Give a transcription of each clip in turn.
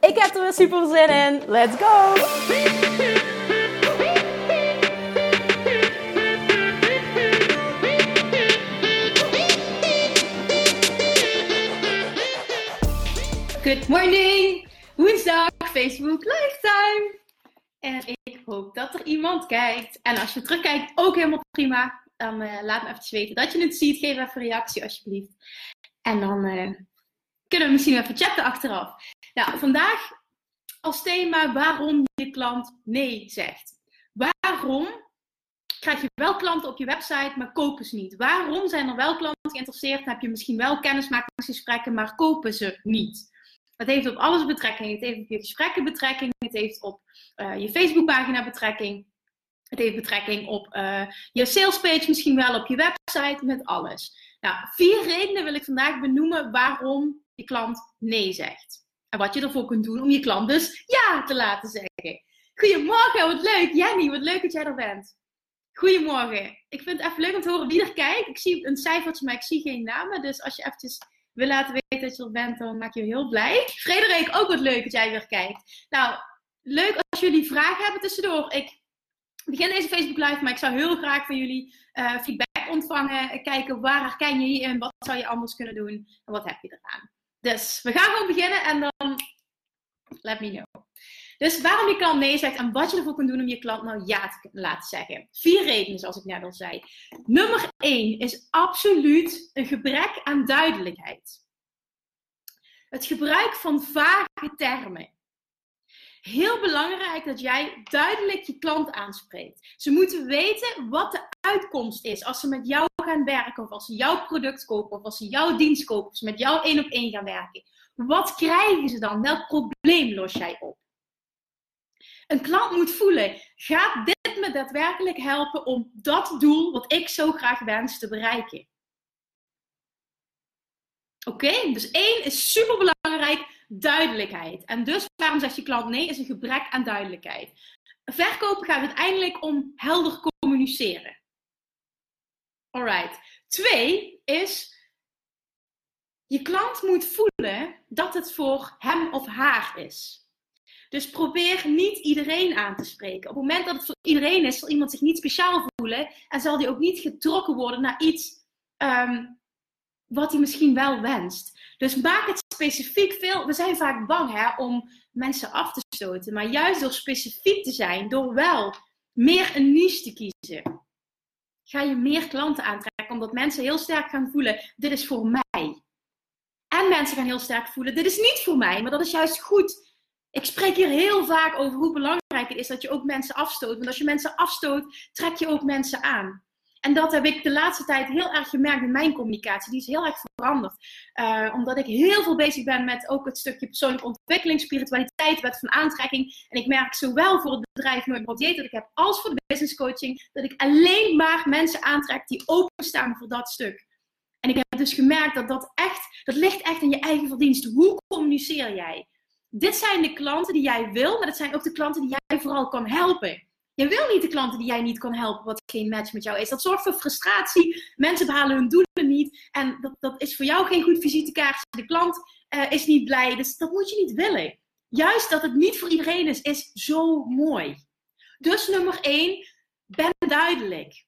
Ik heb er weer super zin in. Let's go! Good morning! Woensdag Facebook Lifetime. En ik hoop dat er iemand kijkt. En als je terugkijkt, ook helemaal prima. Dan laat me eventjes weten dat je het ziet. Geef even een reactie alsjeblieft. En dan kunnen we misschien even chatten achteraf. Nou, vandaag als thema waarom je klant nee zegt. Waarom krijg je wel klanten op je website, maar kopen ze niet? Waarom zijn er wel klanten geïnteresseerd? Dan heb je misschien wel kennismakingsgesprekken, maar kopen ze niet? Dat heeft op alles betrekking. Het heeft op je gesprekken betrekking. Het heeft op je Facebookpagina betrekking. Het heeft betrekking op je salespage, misschien wel op je website, met alles. Nou, 4 redenen wil ik vandaag benoemen waarom je klant nee zegt. En wat je ervoor kunt doen om je klant dus ja te laten zeggen. Goedemorgen, wat leuk. Jenny, wat leuk dat jij er bent. Goedemorgen. Ik vind het even leuk om te horen wie er kijkt. Ik zie een cijfertje, maar ik zie geen namen. Dus als je eventjes wil laten weten dat je er bent, dan maak je me heel blij. Frederik, ook wat leuk dat jij weer kijkt. Nou, leuk als jullie vragen hebben tussendoor. Ik begin deze Facebook Live, maar ik zou heel graag van jullie feedback ontvangen. Kijken waar herken je je in, wat zou je anders kunnen doen en wat heb je eraan. Dus we gaan gewoon beginnen en dan let me know. Dus waarom je klant nee zegt en wat je ervoor kunt doen om je klant nou ja te laten zeggen. 4 redenen zoals ik net al zei. Nummer 1 is absoluut een gebrek aan duidelijkheid. Het gebruik van vage termen. Heel belangrijk dat jij duidelijk je klant aanspreekt. Ze moeten weten wat de uitkomst is als ze met jou gaan werken, of als ze jouw product kopen, of als ze jouw dienst kopen, of ze met jou 1-op-1 gaan werken. Wat krijgen ze dan? Welk probleem los jij op? Een klant moet voelen, gaat dit me daadwerkelijk helpen om dat doel wat ik zo graag wens te bereiken? Oké, dus 1 is superbelangrijk. Duidelijkheid. En dus waarom zegt je klant nee is een gebrek aan duidelijkheid. Verkopen gaat uiteindelijk om helder communiceren. Alright. 2 is je klant moet voelen dat het voor hem of haar is. Dus probeer niet iedereen aan te spreken. Op het moment dat het voor iedereen is, zal iemand zich niet speciaal voelen en zal die ook niet getrokken worden naar iets wat hij misschien wel wenst. Dus maak het specifiek veel. We zijn vaak bang om mensen af te stoten. Maar juist door specifiek te zijn, door wel meer een niche te kiezen, ga je meer klanten aantrekken. Omdat mensen heel sterk gaan voelen, dit is voor mij. En mensen gaan heel sterk voelen, dit is niet voor mij. Maar dat is juist goed. Ik spreek hier heel vaak over hoe belangrijk het is dat je ook mensen afstoot. Want als je mensen afstoot, trek je ook mensen aan. En dat heb ik de laatste tijd heel erg gemerkt in mijn communicatie. Die is heel erg veranderd. Omdat ik heel veel bezig ben met ook het stukje persoonlijke ontwikkeling, spiritualiteit, wet van aantrekking. En ik merk zowel voor het bedrijf Noord Broad dat ik heb, als voor de business coaching, dat ik alleen maar mensen aantrek die openstaan voor dat stuk. En ik heb dus gemerkt dat ligt echt in je eigen verdienst. Hoe communiceer jij? Dit zijn de klanten die jij wil, maar dat zijn ook de klanten die jij vooral kan helpen. Je wil niet de klanten die jij niet kan helpen, wat geen match met jou is. Dat zorgt voor frustratie. Mensen behalen hun doelen niet. En dat is voor jou geen goed visitekaartje. De klant is niet blij. Dus dat moet je niet willen. Juist dat het niet voor iedereen is zo mooi. Dus nummer 1, ben duidelijk.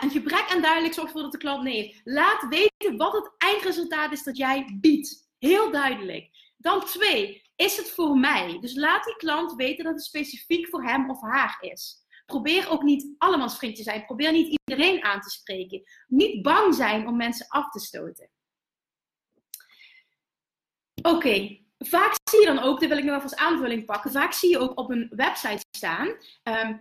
Een gebrek aan duidelijk zorgt ervoor dat de klant nee heeft. Laat weten wat het eindresultaat is dat jij biedt. Heel duidelijk. Dan 2. Is het voor mij? Dus laat die klant weten dat het specifiek voor hem of haar is. Probeer ook niet allemans vriend te zijn. Probeer niet iedereen aan te spreken. Niet bang zijn om mensen af te stoten. Oké. Vaak zie je dan ook, dit wil ik nog even als aanvulling pakken. Vaak zie je ook op een website staan.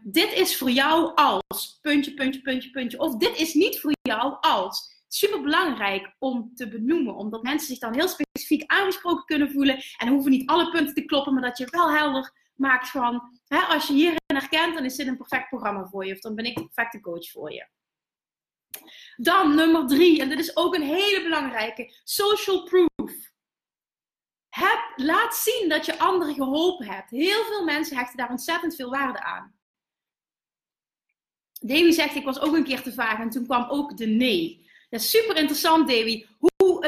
Dit is voor jou als... puntje, puntje, puntje, puntje. Of dit is niet voor jou als... superbelangrijk om te benoemen. Omdat mensen zich dan heel specifiek aangesproken kunnen voelen. En hoeven niet alle punten te kloppen, maar dat je wel helder maakt van... Hè, als je hierin herkent, dan is dit een perfect programma voor je. Of dan ben ik de perfecte coach voor je. Dan nummer 3, en dit is ook een hele belangrijke. Social proof. Laat zien dat je anderen geholpen hebt. Heel veel mensen hechten daar ontzettend veel waarde aan. Davy zegt, ik was ook een keer te vaag en toen kwam ook de nee. Dat is super interessant, Davy.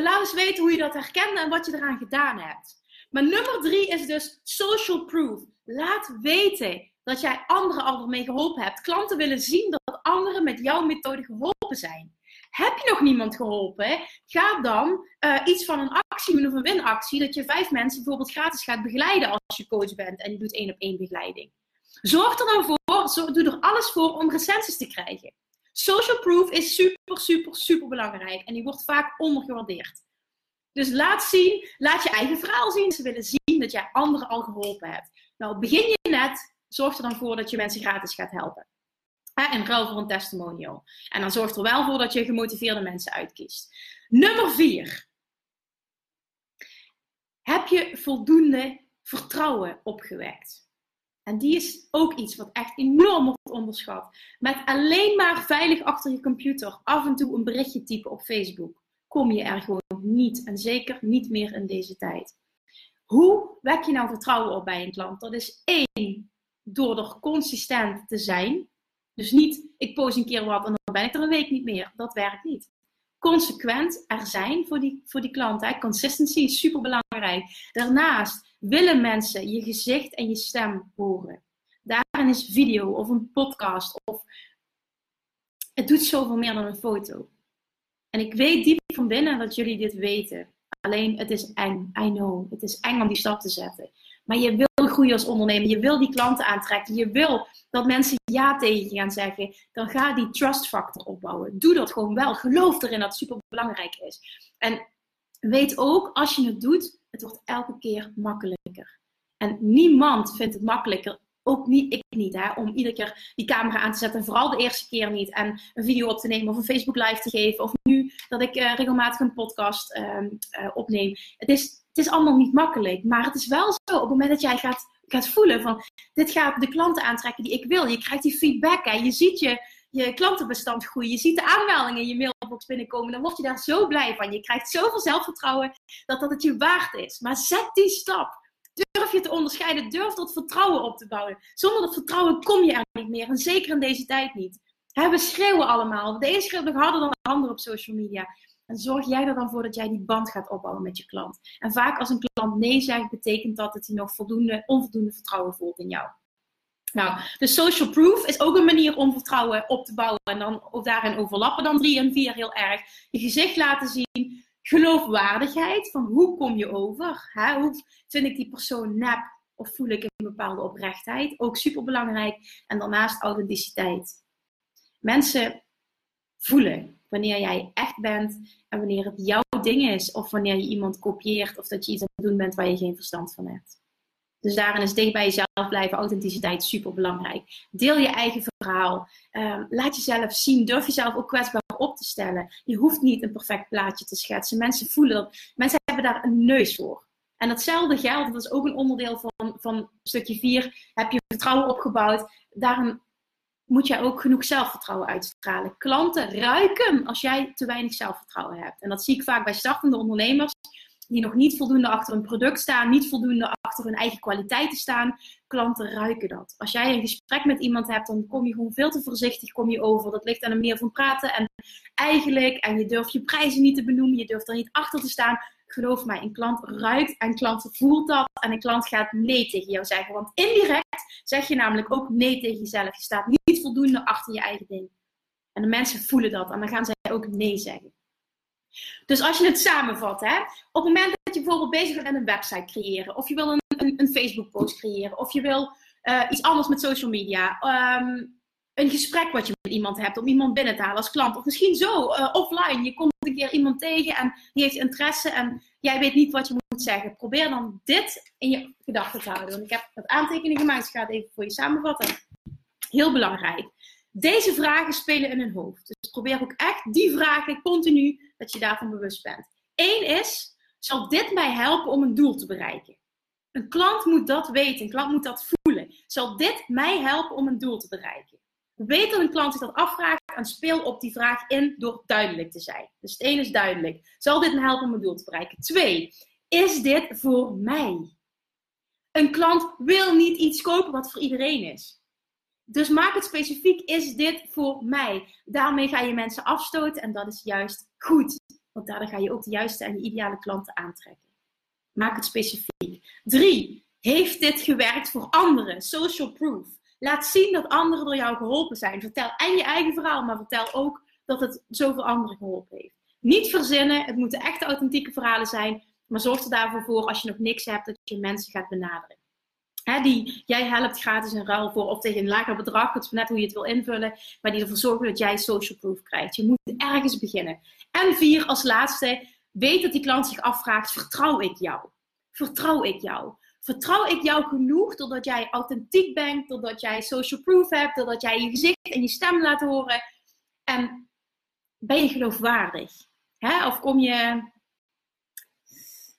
Laat eens weten hoe je dat herkende en wat je eraan gedaan hebt. Maar nummer 3 is dus social proof. Laat weten dat jij anderen al mee geholpen hebt. Klanten willen zien dat anderen met jouw methode geholpen zijn. Heb je nog niemand geholpen? Ga dan iets van een actie doen of een winactie. Dat je 5 mensen bijvoorbeeld gratis gaat begeleiden als je coach bent. En je doet 1-op-1 begeleiding. Zorg er dan voor. Doe er alles voor om recensies te krijgen. Social proof is super, super, super belangrijk. En die wordt vaak ondergewaardeerd. Dus laat zien. Laat je eigen verhaal zien. Ze willen zien dat jij anderen al geholpen hebt. Nou, begin je net. Zorg er dan voor dat je mensen gratis gaat helpen. En ruil voor een testimonial. En dan zorgt er wel voor dat je gemotiveerde mensen uitkiest. Nummer 4. Heb je voldoende vertrouwen opgewekt? En die is ook iets wat echt enorm wordt onderschat. Met alleen maar veilig achter je computer af en toe een berichtje typen op Facebook. Kom je er gewoon niet. En zeker niet meer in deze tijd. Hoe wek je nou vertrouwen op bij een klant? Dat is 1. Door er consistent te zijn. Dus niet, ik post een keer wat en dan ben ik er een week niet meer. Dat werkt niet. Consequent er zijn voor die klanten. Consistency is superbelangrijk. Daarnaast willen mensen je gezicht en je stem horen. Daarin is video of een podcast. Het doet zoveel meer dan een foto. En ik weet diep van binnen dat jullie dit weten. Alleen, het is eng. I know. Het is eng om die stap te zetten. Maar je wil groeien als ondernemer. Je wil die klanten aantrekken. Je wil dat mensen ja tegen je gaan zeggen. Dan ga die trust factor opbouwen. Doe dat gewoon wel. Geloof erin dat het superbelangrijk is. En weet ook, als je het doet, het wordt elke keer makkelijker. En niemand vindt het makkelijker. Ook niet, ik niet, hè, om iedere keer die camera aan te zetten. Vooral de eerste keer niet. En een video op te nemen of een Facebook live te geven. Of nu dat ik regelmatig een podcast opneem. Het is allemaal niet makkelijk. Maar het is wel zo, op het moment dat jij gaat voelen van... Dit gaat de klanten aantrekken die ik wil. Je krijgt die feedback. Hè. Je ziet je klantenbestand groeien. Je ziet de aanmeldingen in je mailbox binnenkomen. Dan word je daar zo blij van. Je krijgt zoveel zelfvertrouwen dat het je waard is. Maar zet die stap. Durf je te onderscheiden. Durf dat vertrouwen op te bouwen. Zonder dat vertrouwen kom je er niet meer. En zeker in deze tijd niet. We schreeuwen allemaal. De ene schreeuwt nog harder dan de ander op social media. En zorg jij er dan voor dat jij die band gaat opbouwen met je klant. En vaak als een klant nee zegt, betekent dat hij nog onvoldoende vertrouwen voelt in jou. Nou, dus social proof is ook een manier om vertrouwen op te bouwen. En dan of daarin overlappen dan 3 en 4 heel erg. Je gezicht laten zien. Geloofwaardigheid, van hoe kom je over? Hoe vind ik die persoon nep? Of voel ik een bepaalde oprechtheid? Ook superbelangrijk. En daarnaast authenticiteit. Mensen voelen wanneer jij echt bent en wanneer het jouw ding is. Of wanneer je iemand kopieert of dat je iets aan het doen bent waar je geen verstand van hebt. Dus daarin is dicht bij jezelf blijven, authenticiteit superbelangrijk. Deel je eigen verhaal. Laat jezelf zien. Durf jezelf ook kwetsbaar op te stellen. Je hoeft niet een perfect plaatje te schetsen. Mensen hebben daar een neus voor. En datzelfde geldt, dat is ook een onderdeel van stukje 4. Heb je vertrouwen opgebouwd. Daarom moet jij ook genoeg zelfvertrouwen uitstralen. Klanten ruiken als jij te weinig zelfvertrouwen hebt. En dat zie ik vaak bij startende ondernemers. Die nog niet voldoende achter hun product staan. Niet voldoende achter hun eigen kwaliteiten staan. Klanten ruiken dat. Als jij een gesprek met iemand hebt, dan kom je gewoon veel te voorzichtig over. Dat ligt aan een manier van praten. En je durft je prijzen niet te benoemen. Je durft er niet achter te staan. Geloof mij, een klant ruikt en een klant voelt dat. En een klant gaat nee tegen jou zeggen. Want indirect zeg je namelijk ook nee tegen jezelf. Je staat niet voldoende achter je eigen ding. En de mensen voelen dat. En dan gaan zij ook nee zeggen. Dus als je het samenvat, op het moment dat je bijvoorbeeld bezig bent met een website creëren, of je wil een Facebook post creëren, of je wil iets anders met social media, een gesprek wat je met iemand hebt om iemand binnen te halen als klant, of misschien zo, offline, je komt een keer iemand tegen en die heeft interesse en jij weet niet wat je moet zeggen. Probeer dan dit in je gedachten te houden, want ik heb dat aantekening gemaakt, dus ik ga het even voor je samenvatten. Heel belangrijk. Deze vragen spelen in hun hoofd. Dus probeer ook echt die vragen continu, dat je daarvan bewust bent. 1 is, zal dit mij helpen om een doel te bereiken? Een klant moet dat weten, een klant moet dat voelen. Zal dit mij helpen om een doel te bereiken? Hoe beter een klant zich dat afvraagt, en speel op die vraag in door duidelijk te zijn. Dus het 1 is duidelijk. Zal dit me helpen om mijn doel te bereiken? 2, is dit voor mij? Een klant wil niet iets kopen wat voor iedereen is. Dus maak het specifiek, is dit voor mij? Daarmee ga je mensen afstoten en dat is juist goed. Want daardoor ga je ook de juiste en de ideale klanten aantrekken. Maak het specifiek. 3, heeft dit gewerkt voor anderen? Social proof. Laat zien dat anderen door jou geholpen zijn. Vertel en je eigen verhaal, maar vertel ook dat het zoveel anderen geholpen heeft. Niet verzinnen, het moeten echt authentieke verhalen zijn. Maar zorg er daarvoor voor, als je nog niks hebt, dat je mensen gaat benaderen. Hè, die jij helpt gratis in ruil voor of tegen een lager bedrag. Het is net hoe je het wil invullen. Maar die ervoor zorgen dat jij social proof krijgt. Je moet ergens beginnen. En 4, als laatste, weet dat die klant zich afvraagt, vertrouw ik jou? Vertrouw ik jou? Vertrouw ik jou genoeg totdat jij authentiek bent, totdat jij social proof hebt, totdat jij je gezicht en je stem laat horen? En ben je geloofwaardig? Hè? Of kom je een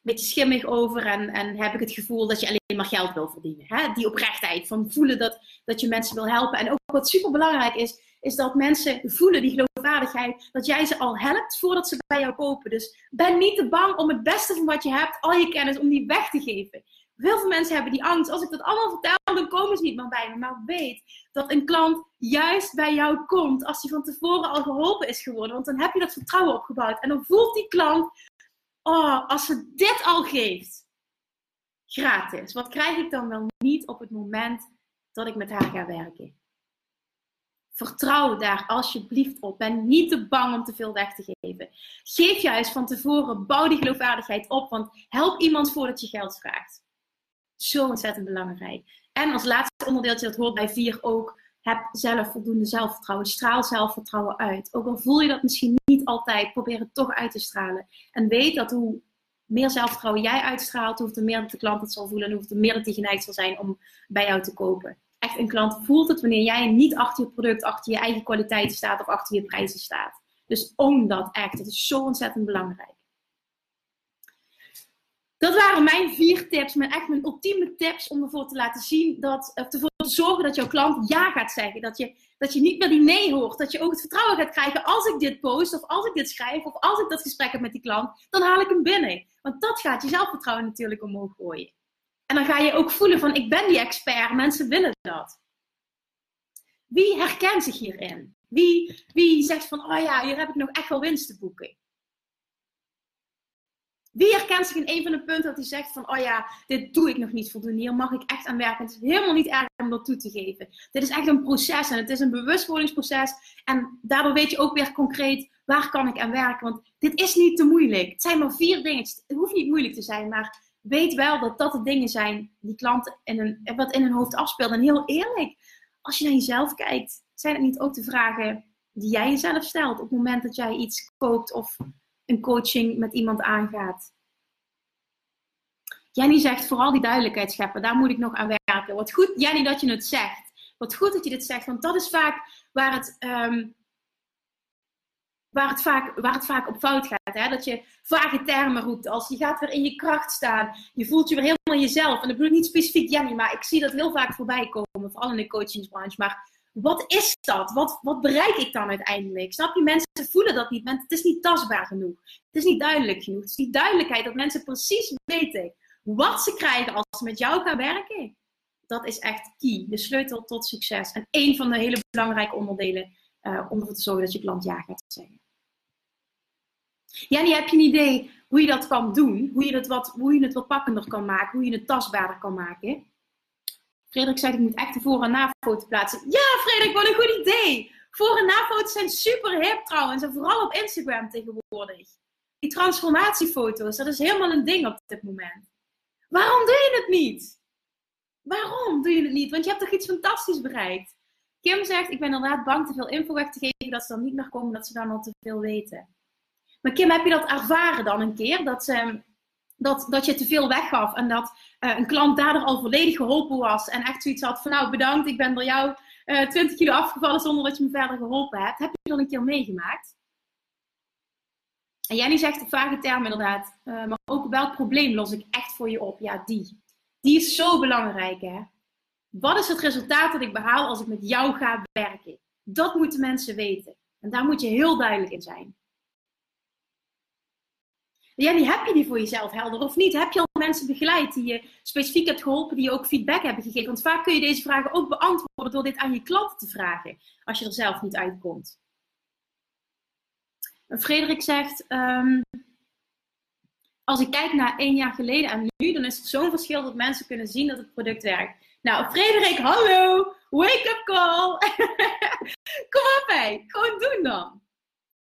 beetje schimmig over en heb ik het gevoel dat je alleen maar geld wil verdienen? Hè? Die oprechtheid van voelen dat je mensen wil helpen. En ook wat superbelangrijk is dat mensen voelen die geloofwaardigheid, dat jij ze al helpt voordat ze bij jou kopen. Dus ben niet te bang om het beste van wat je hebt, al je kennis, om die weg te geven. Heel veel mensen hebben die angst. Als ik dat allemaal vertel, dan komen ze niet meer bij me. Maar weet dat een klant juist bij jou komt als hij van tevoren al geholpen is geworden. Want dan heb je dat vertrouwen opgebouwd. En dan voelt die klant, oh, als ze dit al geeft, gratis. Wat krijg ik dan wel niet op het moment dat ik met haar ga werken? Vertrouw daar alsjeblieft op. Ben niet te bang om te veel weg te geven. Geef juist van tevoren, bouw die geloofwaardigheid op. Want help iemand voordat je geld vraagt. Zo ontzettend belangrijk. En als laatste onderdeeltje, dat hoort bij 4 ook, heb zelf voldoende zelfvertrouwen. Straal zelfvertrouwen uit. Ook al voel je dat misschien niet altijd, probeer het toch uit te stralen. En weet dat hoe meer zelfvertrouwen jij uitstraalt, hoe meer dat de klant het zal voelen en hoe meer dat die geneigd zal zijn om bij jou te kopen. Echt, een klant voelt het wanneer jij niet achter je product, achter je eigen kwaliteiten staat of achter je prijzen staat. Dus own dat echt. Dat is zo ontzettend belangrijk. Dat waren mijn 4 tips, echt mijn ultieme tips om ervoor te laten zien ervoor te zorgen dat jouw klant ja gaat zeggen. Dat je niet meer die nee hoort. Dat je ook het vertrouwen gaat krijgen, als ik dit post of als ik dit schrijf of als ik dat gesprek heb met die klant, dan haal ik hem binnen. Want dat gaat je zelfvertrouwen natuurlijk omhoog gooien. En dan ga je ook voelen van, ik ben die expert, mensen willen dat. Wie herkent zich hierin? Wie zegt van, oh ja, hier heb ik nog echt wel winst te boeken? Wie herkent zich in een van de punten dat hij zegt van, oh ja, dit doe ik nog niet voldoende. Hier mag ik echt aan werken. Het is helemaal niet erg om dat toe te geven. Dit is echt een proces en het is een bewustwordingsproces. En daardoor weet je ook weer concreet, waar kan ik aan werken? Want dit is niet te moeilijk. Het zijn maar 4 dingen. Het hoeft niet moeilijk te zijn, maar weet wel dat dat de dingen zijn die klanten wat in hun hoofd afspeelt. En heel eerlijk, als je naar jezelf kijkt, zijn het niet ook de vragen die jij jezelf stelt op het moment dat jij iets koopt of een coaching met iemand aangaat? Jenny zegt, vooral die duidelijkheid scheppen, daar moet ik nog aan werken. Wat goed, Jenny, dat je het zegt. Wat goed dat je dit zegt, want dat is vaak waar het vaak op fout gaat. Hè? Dat je vage termen roept, als je gaat weer in je kracht staan, je voelt je weer helemaal jezelf. En dat bedoel ik niet specifiek Jenny, maar ik zie dat heel vaak voorbij komen, vooral in de coachingsbranche. Maar wat is dat? Wat bereik ik dan uiteindelijk? Snap je? Mensen voelen dat niet. Het is niet tastbaar genoeg. Het is niet duidelijk genoeg. Het is die duidelijkheid dat mensen precies weten wat ze krijgen als ze met jou gaan werken. Dat is echt key. De sleutel tot succes. En één van de hele belangrijke onderdelen om ervoor te zorgen dat je klant ja gaat zeggen. Jenny, heb je een idee hoe je dat kan doen? Hoe je het wat pakkender kan maken? Hoe je het tastbaarder kan maken? Frederik zei, ik moet echt de voor- en na-foto plaatsen. Ja, Frederik, wat een goed idee. Voor- en na-foto's zijn super hip trouwens. En vooral op Instagram tegenwoordig. Die transformatiefoto's, dat is helemaal een ding op dit moment. Waarom doe je het niet? Waarom doe je het niet? Want je hebt toch iets fantastisch bereikt? Kim zegt, ik ben inderdaad bang te veel info weg te geven, dat ze dan niet meer komen, dat ze dan al te veel weten. Maar Kim, heb je dat ervaren dan een keer? Dat je te veel weggaf en dat een klant daardoor al volledig geholpen was en echt zoiets had van, nou bedankt, ik ben door jou 20 kilo afgevallen zonder dat je me verder geholpen hebt. Heb je dat een keer meegemaakt? En Jenny zegt de vage term inderdaad. Maar ook welk probleem los ik echt voor je op? Ja, die. Die is zo belangrijk, hè. Wat is het resultaat dat ik behaal als ik met jou ga werken? Dat moeten mensen weten. En daar moet je heel duidelijk in zijn. Jenny, heb je die voor jezelf helder of niet? Heb je al mensen begeleid die je specifiek hebt geholpen, die je ook feedback hebben gegeven? Want vaak kun je deze vragen ook beantwoorden door dit aan je klanten te vragen, als je er zelf niet uitkomt. En Frederik zegt, als ik kijk naar 1 jaar geleden en nu, dan is er zo'n verschil dat mensen kunnen zien dat het product werkt. Nou, Frederik, hallo! Wake up call! Kom op, hé! Gewoon doen dan!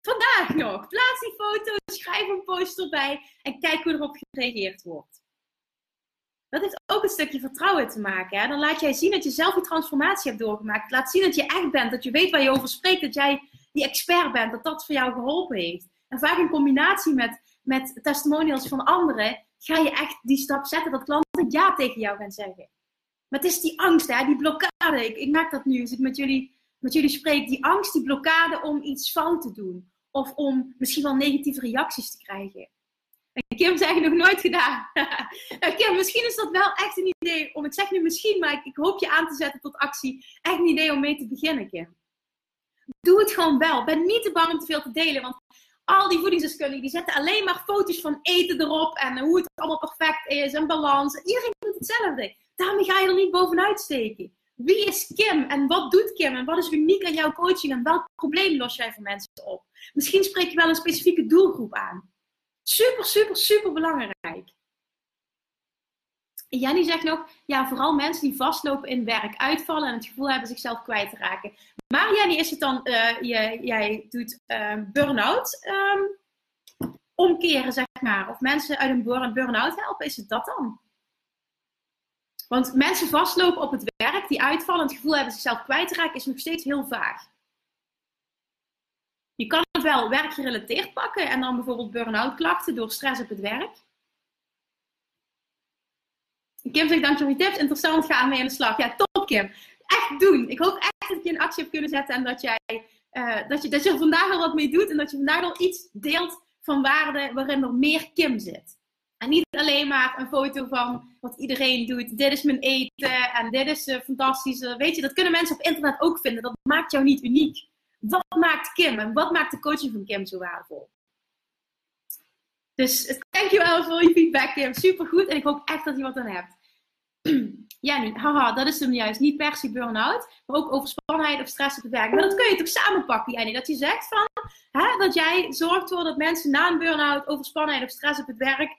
Vandaag nog! Plaats die foto, schrijf een post erbij en kijk hoe erop gereageerd wordt. Dat heeft ook een stukje vertrouwen te maken, hè? Dan laat jij zien dat je zelf die transformatie hebt doorgemaakt. Laat zien dat je echt bent, dat je weet waar je over spreekt, dat jij die expert bent, dat dat voor jou geholpen heeft. En vaak in combinatie met testimonials van anderen ga je echt die stap zetten dat klanten ja tegen jou gaan zeggen. Maar het is die angst, hè? Die blokkade. Ik merk dat nu als ik met jullie spreek. Die angst, die blokkade om iets fout te doen. Of om misschien wel negatieve reacties te krijgen. En Kim zei, nog nooit gedaan. Kim, misschien is dat wel echt een idee. Ik zeg nu misschien, maar ik hoop je aan te zetten tot actie. Echt een idee om mee te beginnen, Kim. Doe het gewoon wel. Ben niet te bang om te veel te delen. Want al die voedingsdeskundigen die zetten alleen maar foto's van eten erop. En hoe het allemaal perfect is. En balans. Iedereen doet hetzelfde. Daarmee ga je er niet bovenuit steken. Wie is Kim en wat doet Kim en wat is uniek aan jouw coaching en welk probleem los jij voor mensen op? Misschien spreek je wel een specifieke doelgroep aan. Super, super, super belangrijk. Jenny zegt nog, ja, vooral mensen die vastlopen in werk, uitvallen en het gevoel hebben zichzelf kwijt te raken. Maar Jenny, is het dan, jij doet burn-out omkeren, zeg maar, of mensen uit een burn-out helpen, is het dat dan? Want mensen vastlopen op het werk, die uitvallen en het gevoel hebben zichzelf kwijt te raken, is nog steeds heel vaag. Je kan het wel werkgerelateerd pakken en dan bijvoorbeeld burn-out klachten door stress op het werk. Kim zegt, dank je voor je tips. Interessant, ga ermee aan de slag. Ja, top Kim. Echt doen. Ik hoop echt dat ik je in actie heb kunnen zetten en dat je er vandaag al wat mee doet en dat je vandaag al iets deelt van waarde waarin er meer Kim zit. En niet alleen maar een foto van wat iedereen doet. Dit is mijn eten en dit is fantastisch. Weet je, dat kunnen mensen op internet ook vinden. Dat maakt jou niet uniek. Wat maakt Kim en wat maakt de coaching van Kim zo waardevol? Dus dankjewel voor je feedback, Kim. Supergoed en ik hoop echt dat je wat aan hebt. Jenny, haha, dat is hem juist. Niet per se burn-out, maar ook overspannenheid of stress op het werk. Maar dat kun je toch samenpakken, Jenny? Dat je zegt van, hè, dat jij zorgt voor dat mensen na een burn-out, overspannenheid of stress op het werk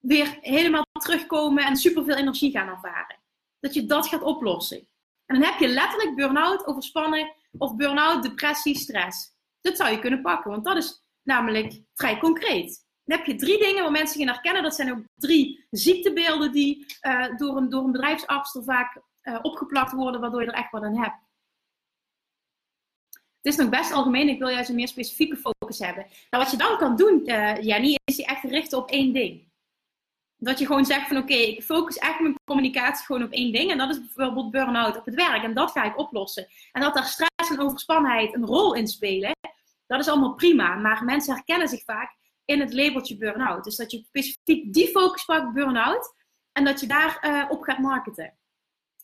weer helemaal terugkomen en superveel energie gaan ervaren. Dat je dat gaat oplossen. En dan heb je letterlijk burn-out, overspannen of burn-out, depressie, stress. Dat zou je kunnen pakken, want dat is namelijk vrij concreet. Dan heb je 3 dingen waar mensen gaan herkennen. Dat zijn ook 3 ziektebeelden die door een bedrijfsarts er vaak opgeplakt worden, waardoor je er echt wat aan hebt. Het is nog best algemeen. Ik wil juist een meer specifieke focus hebben. Nou, wat je dan kan doen, Jenny, is je echt richten op 1 ding. Dat je gewoon zegt van oké, ik focus echt mijn communicatie gewoon op 1 ding. En dat is bijvoorbeeld burn-out op het werk. En dat ga ik oplossen. En dat daar stress en overspannenheid een rol in spelen, dat is allemaal prima. Maar mensen herkennen zich vaak in het labeltje burn-out. Dus dat je specifiek die focus pakt, burn-out, en dat je daarop gaat marketen.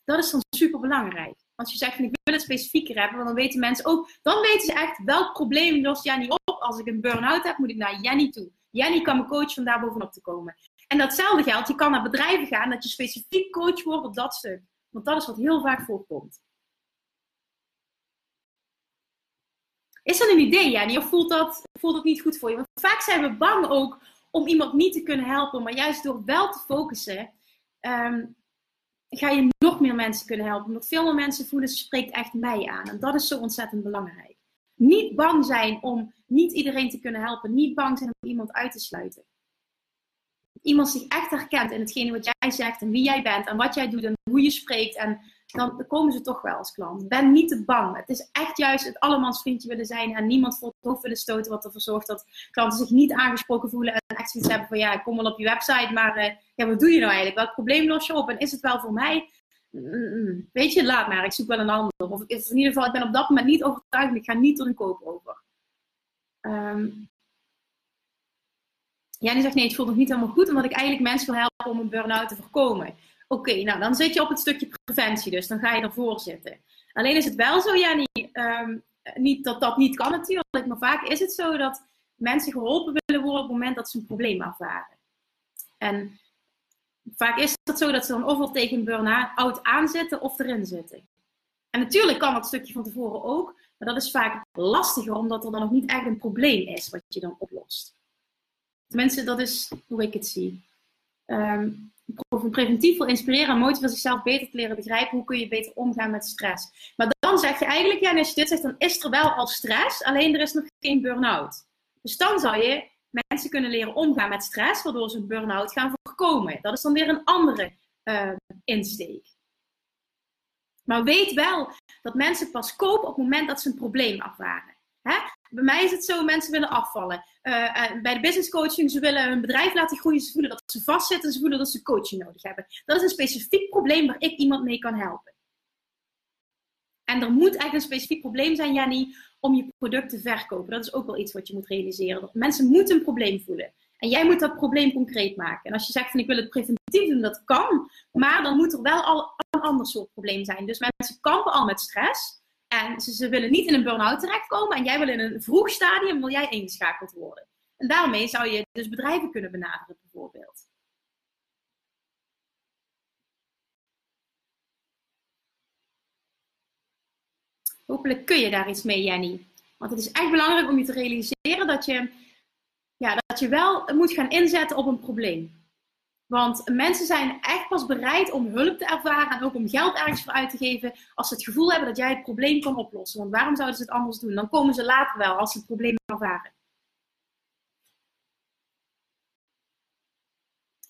Dat is dan superbelangrijk. Als je zegt, ik wil het specifieker hebben, want dan weten mensen ook, dan weten ze echt, welk probleem lost Jenny op? Als ik een burn-out heb, moet ik naar Jenny toe. Jenny kan me coachen om daar bovenop te komen. En datzelfde geldt, je kan naar bedrijven gaan, dat je specifiek coach wordt op dat stuk. Want dat is wat heel vaak voorkomt. Is dat een idee, Jenny? Of voelt dat niet goed voor je? Want vaak zijn we bang ook om iemand niet te kunnen helpen. Maar juist door wel te focussen, ga je nog meer mensen kunnen helpen. Omdat veel meer mensen voelen, ze spreekt echt mij aan. En dat is zo ontzettend belangrijk. Niet bang zijn om niet iedereen te kunnen helpen. Niet bang zijn om iemand uit te sluiten. Iemand zich echt herkent in hetgene wat jij zegt en wie jij bent en wat jij doet en hoe je spreekt en dan komen ze toch wel als klant. Ben niet te bang. Het is echt juist het allemans vriendje willen zijn en niemand voor het hoofd willen stoten, wat ervoor zorgt dat klanten zich niet aangesproken voelen en echt zoiets hebben van ja, ik kom wel op je website, maar ja, wat doe je nou eigenlijk? Welk probleem los je op? En is het wel voor mij? weet je, laat maar, ik zoek wel een ander. Of in ieder geval, ik ben op dat moment niet overtuigd en ik ga niet tot een koop over. Ja, die zegt, nee, het voelt nog niet helemaal goed, omdat ik eigenlijk mensen wil helpen om een burn-out te voorkomen. Oké, nou, dan zit je op het stukje preventie, dus dan ga je ervoor zitten. Alleen is het wel zo, Jannie, niet dat dat niet kan natuurlijk, maar vaak is het zo dat mensen geholpen willen worden op het moment dat ze een probleem ervaren. En vaak is het zo dat ze dan ofwel tegen een burn-out aanzitten of erin zitten. En natuurlijk kan dat stukje van tevoren ook, maar dat is vaak lastiger, omdat er dan nog niet echt een probleem is wat je dan oplost. Mensen, dat is hoe ik het zie. Preventief wil inspireren en motiveren zichzelf beter te leren begrijpen. Hoe kun je beter omgaan met stress? Maar dan zeg je eigenlijk, ja, en als je dit zegt, dan is er wel al stress. Alleen er is nog geen burn-out. Dus dan zou je mensen kunnen leren omgaan met stress, waardoor ze een burn-out gaan voorkomen. Dat is dan weer een andere insteek. Maar weet wel dat mensen pas kopen op het moment dat ze een probleem ervaren. Hè? Bij mij is het zo, mensen willen afvallen. Bij de business coaching, ze willen hun bedrijf laten groeien. Ze voelen dat ze vastzitten. Ze voelen dat ze coaching nodig hebben. Dat is een specifiek probleem waar ik iemand mee kan helpen. En er moet eigenlijk een specifiek probleem zijn, Jannie, om je product te verkopen. Dat is ook wel iets wat je moet realiseren. Dat mensen moeten een probleem voelen. En jij moet dat probleem concreet maken. En als je zegt, van ik wil het preventief doen, dat kan. Maar dan moet er wel al een ander soort probleem zijn. Dus mensen kampen al met stress. En ze willen niet in een burn-out terechtkomen. En jij wil in een vroeg stadium, wil jij ingeschakeld worden. En daarmee zou je dus bedrijven kunnen benaderen, bijvoorbeeld. Hopelijk kun je daar iets mee, Jannie. Want het is echt belangrijk om je te realiseren dat je wel moet gaan inzetten op een probleem. Want mensen zijn echt pas bereid om hulp te ervaren en ook om geld ergens voor uit te geven als ze het gevoel hebben dat jij het probleem kan oplossen. Want waarom zouden ze het anders doen? Dan komen ze later wel als ze het probleem ervaren.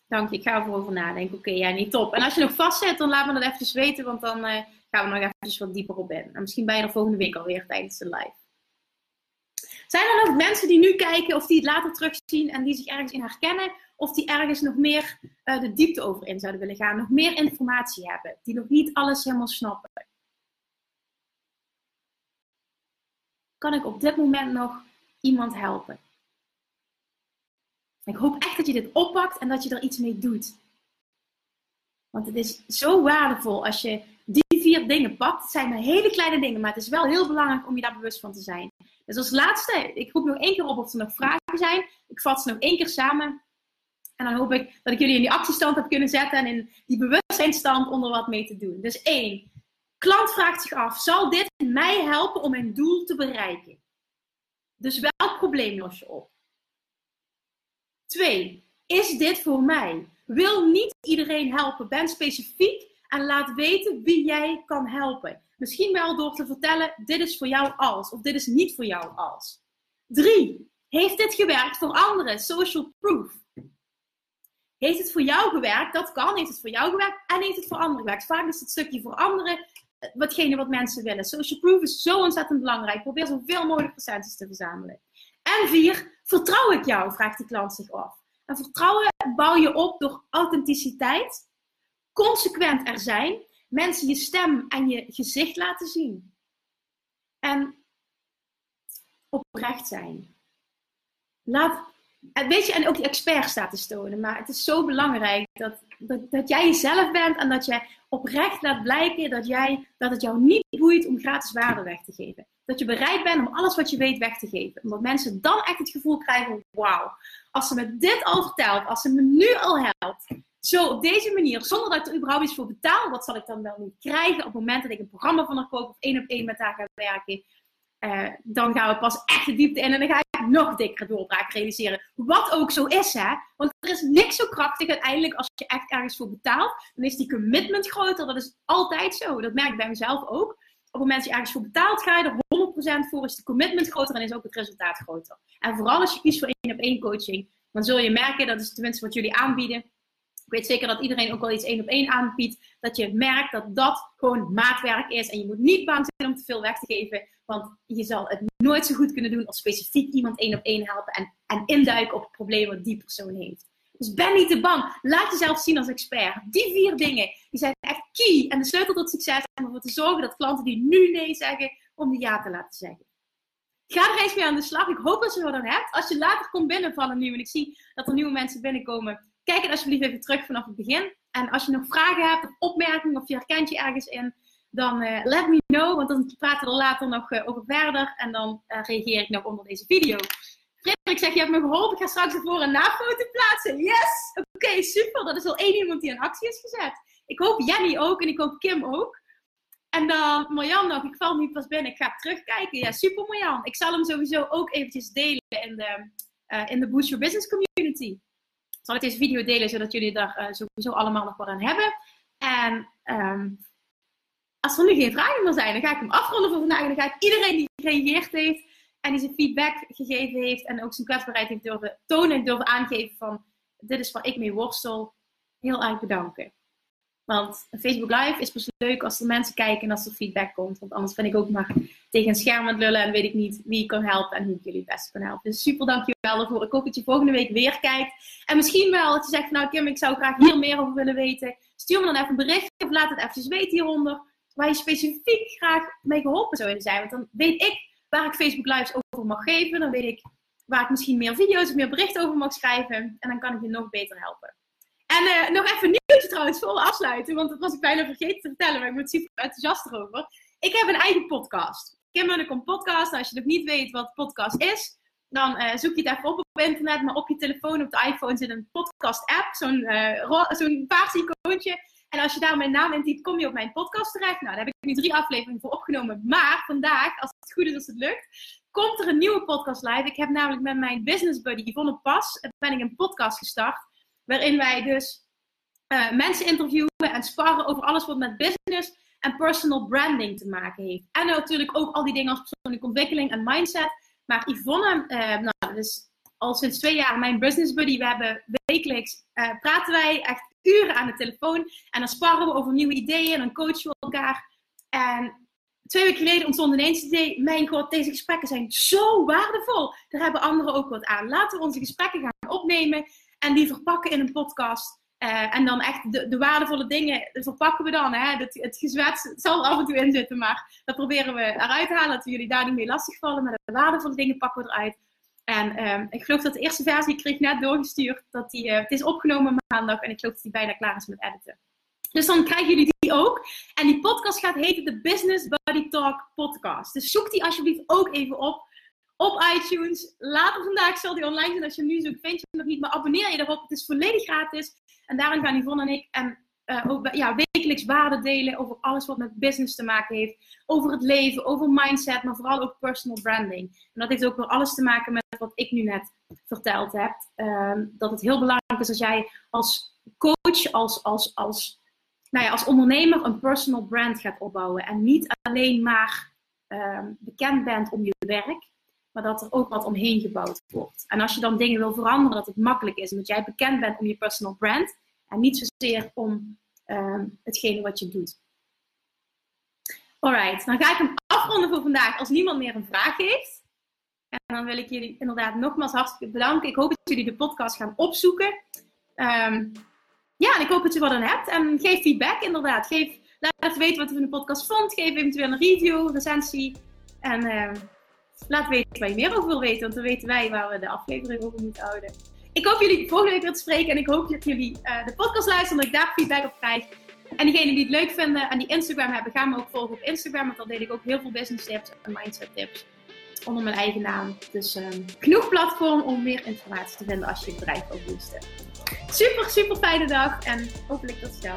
Dank je, ik ga erover nadenken. Oké, ja, niet top. En als je nog vastzit, dan laat me dat eventjes weten, want dan gaan we nog eventjes wat dieper op in. En misschien ben je er volgende week alweer tijdens de live. Zijn er nog mensen die nu kijken of die het later terugzien en die zich ergens in herkennen? Of die ergens nog meer de diepte over in zouden willen gaan. Nog meer informatie hebben. Die nog niet alles helemaal snappen. Kan ik op dit moment nog iemand helpen? Ik hoop echt dat je dit oppakt en dat je er iets mee doet. Want het is zo waardevol als je die 4 dingen pakt. Het zijn maar hele kleine dingen, maar het is wel heel belangrijk om je daar bewust van te zijn. Dus als laatste, ik roep nog 1 keer op of er nog vragen zijn. Ik vat ze nog 1 keer samen. En dan hoop ik dat ik jullie in die actiestand heb kunnen zetten en in die bewustzijnstand om er wat mee te doen. Dus 1. Klant vraagt zich af, zal dit mij helpen om mijn doel te bereiken? Dus welk probleem los je op? 2. Is dit voor mij? Wil niet iedereen helpen. Ben specifiek en laat weten wie jij kan helpen. Misschien wel door te vertellen, dit is voor jou als. Of dit is niet voor jou als. 3. Heeft dit gewerkt voor anderen? Social proof. Heeft het voor jou gewerkt? Dat kan. Heeft het voor jou gewerkt? En heeft het voor anderen gewerkt? Vaak is het stukje voor anderen watgene wat mensen willen. Social proof is zo ontzettend belangrijk. Probeer zoveel mogelijk percentages te verzamelen. En 4, vertrouw ik jou? Vraagt de klant zich af. En vertrouwen bouw je op door authenticiteit, consequent er zijn, mensen je stem en je gezicht laten zien. En oprecht zijn. Weet je, en ook die expertstatus tonen. Maar het is zo belangrijk dat jij jezelf bent. En dat je oprecht laat blijken dat het jou niet boeit om gratis waarde weg te geven. Dat je bereid bent om alles wat je weet weg te geven. Omdat mensen dan echt het gevoel krijgen, wauw. Als ze me dit al vertelt, als ze me nu al helpt. Zo op deze manier, zonder dat ik er überhaupt iets voor betaal. Wat zal ik dan wel niet krijgen op het moment dat ik een programma van haar koop. Of 1-op-1 met haar ga werken. Dan gaan we pas echt de diepte in. En dan ga ik nog dikkere doorbraak realiseren. Wat ook zo is, hè. Want er is niks zo krachtig uiteindelijk als je echt ergens voor betaalt. Dan is die commitment groter. Dat is altijd zo. Dat merk ik bij mezelf ook. Op het moment dat je ergens voor betaalt, ga je er 100% voor. Is de commitment groter en is ook het resultaat groter. En vooral als je kiest voor 1-op-1 coaching. Dan zul je merken, dat is tenminste wat jullie aanbieden. Ik weet zeker dat iedereen ook wel iets 1-op-1 aanbiedt. Dat je merkt dat dat gewoon maatwerk is. En je moet niet bang zijn om te veel weg te geven. Want je zal het nooit zo goed kunnen doen als specifiek iemand 1-op-1 helpen en induiken op het probleem wat die persoon heeft. Dus ben niet te bang. Laat jezelf zien als expert. Die 4 dingen, die zijn echt key en de sleutel tot succes om ervoor te zorgen dat klanten die nu nee zeggen, om die ja te laten zeggen. Ga er eens mee aan de slag. Ik hoop dat je er dan hebt. Als je later komt binnenvallen nu en ik zie dat er nieuwe mensen binnenkomen, kijk het alsjeblieft even terug vanaf het begin. En als je nog vragen hebt of opmerkingen of je herkent je ergens in, dan let me know, want dan praten we er later nog over verder. En dan reageer ik nog onder deze video. Frederik zegt, je hebt me geholpen. Ik ga straks een voor- en nafoto plaatsen. Yes! Oké, super. Dat is al 1 iemand die in actie is gezet. Ik hoop Jenny ook en ik hoop Kim ook. En dan Marjan nog. Ik val nu pas binnen. Ik ga terugkijken. Ja, super Marjan. Ik zal hem sowieso ook eventjes delen in de Boost Your Business Community. Zal ik deze video delen, zodat jullie daar sowieso allemaal nog wat aan hebben. En als er nu geen vragen meer zijn, dan ga ik hem afronden voor vandaag. En dan ga ik iedereen die gereageerd heeft en die zijn feedback gegeven heeft en ook zijn kwetsbaarheid heeft durven tonen en durven aangeven van dit is waar ik mee worstel, heel erg bedanken. Want een Facebook Live is pas leuk als er mensen kijken en als er feedback komt. Want anders ben ik ook maar tegen een scherm aan het lullen en weet ik niet wie ik kan helpen en hoe ik jullie het beste kan helpen. Dus super dankjewel daarvoor. Ik hoop dat je volgende week weer kijkt. En misschien wel dat je zegt, nou Kim, ik zou graag hier meer over willen weten. Stuur me dan even een berichtje of laat het eventjes weten hieronder. Waar je specifiek graag mee geholpen zou willen zijn. Want dan weet ik waar ik Facebook Lives over mag geven. Dan weet ik waar ik misschien meer video's of meer berichten over mag schrijven. En dan kan ik je nog beter helpen. En nog even een nieuwtje trouwens voor we afsluiten. Want dat was ik bijna vergeten te vertellen. Maar ik ben super enthousiast erover. Ik heb een eigen podcast. Kim Munnikom podcast. Nou, als je nog niet weet wat podcast is. Dan zoek je het even op internet. Maar op je telefoon, op de iPhone zit een podcast app. Zo'n paars icoontje. En als je daar mijn naam in typt, kom je op mijn podcast terecht. Nou, daar heb ik nu 3 afleveringen voor opgenomen. Maar vandaag, als het goed is, als het lukt, komt er een nieuwe podcast live. Ik heb namelijk met mijn business buddy Yvonne Pas, ben ik een podcast gestart. Waarin wij dus mensen interviewen en sparren over alles wat met business en personal branding te maken heeft. En natuurlijk ook al die dingen als persoonlijke ontwikkeling en mindset. Maar Yvonne, nou, dus al sinds 2 jaar mijn business buddy. We hebben wekelijks, praten wij echt uren aan de telefoon. En dan sparren we over nieuwe ideeën. En dan coachen we elkaar. En 2 weken geleden ontstond ineens het idee. Mijn god, deze gesprekken zijn zo waardevol. Daar hebben anderen ook wat aan. Laten we onze gesprekken gaan opnemen. En die verpakken in een podcast. En dan echt de waardevolle dingen verpakken we dan. Hè? Het gezwets zal af en toe in zitten. Maar dat proberen we eruit te halen. Dat we jullie daar niet mee lastigvallen. Maar de waardevolle dingen pakken we eruit. En ik geloof dat de eerste versie, ik kreeg net doorgestuurd, dat die, het is opgenomen maandag en ik geloof dat die bijna klaar is met editen. Dus dan krijgen jullie die ook. En die podcast gaat heten de Business Body Talk Podcast. Dus zoek die alsjeblieft ook even op iTunes. Later vandaag zal die online zijn. Als je hem nu zoekt, vind je hem nog niet. Maar abonneer je erop. Het is volledig gratis. En daarin gaan Yvonne en ik ook wekelijks waarde delen over alles wat met business te maken heeft. Over het leven, over mindset, maar vooral ook personal branding. En dat heeft ook weer alles te maken met wat ik nu net verteld heb. Dat het heel belangrijk is als jij als coach, als ondernemer een personal brand gaat opbouwen. En niet alleen maar bekend bent om je werk, maar dat er ook wat omheen gebouwd wordt. En als je dan dingen wil veranderen, dat het makkelijk is. Omdat jij bekend bent om je personal brand. En niet zozeer om hetgene wat je doet. Alright, dan ga ik hem afronden voor vandaag als niemand meer een vraag heeft. En dan wil ik jullie inderdaad nogmaals hartstikke bedanken. Ik hoop dat jullie de podcast gaan opzoeken. En ik hoop dat je wat aan hebt. En geef feedback inderdaad. Laat even weten wat je van de podcast vond. Geef eventueel een review, recensie. En laat weten waar je meer over wil weten. Want dan weten wij waar we de aflevering over moeten houden. Ik hoop jullie volgende week weer te spreken. En ik hoop dat jullie de podcast luisteren. Dat ik daar feedback op krijg. En diegenen die het leuk vinden en die Instagram hebben, gaan me ook volgen op Instagram. Want dan deel ik ook heel veel business tips en mindset tips. Onder mijn eigen naam. Dus genoeg platform om meer informatie te vinden als je je bedrijf ook boosten. Super, super fijne dag. En hopelijk tot snel.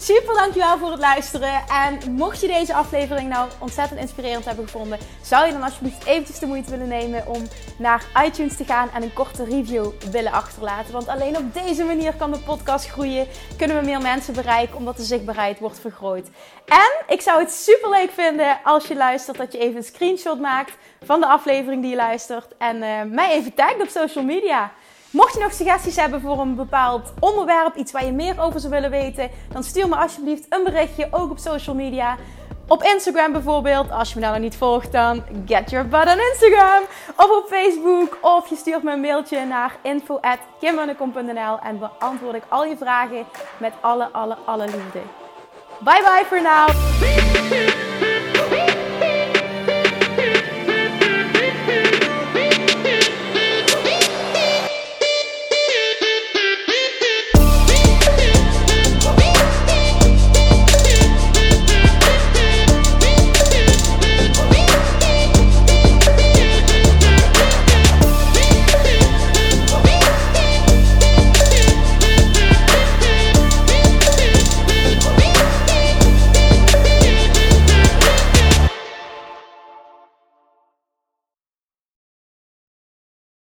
Super, dankjewel voor het luisteren. En mocht je deze aflevering nou ontzettend inspirerend hebben gevonden, zou je dan alsjeblieft eventjes de moeite willen nemen om naar iTunes te gaan en een korte review willen achterlaten. Want alleen op deze manier kan de podcast groeien, kunnen we meer mensen bereiken, omdat de zichtbaarheid wordt vergroot. En ik zou het super leuk vinden als je luistert, dat je even een screenshot maakt van de aflevering die je luistert en mij even tagt op social media. Mocht je nog suggesties hebben voor een bepaald onderwerp, iets waar je meer over zou willen weten, dan stuur me alsjeblieft een berichtje, ook op social media. Op Instagram bijvoorbeeld, als je me nou nog niet volgt, dan get your butt on Instagram. Of op Facebook, of je stuurt me een mailtje naar info@kimmunnikom.nl en beantwoord ik al je vragen met alle liefde. Bye bye for now!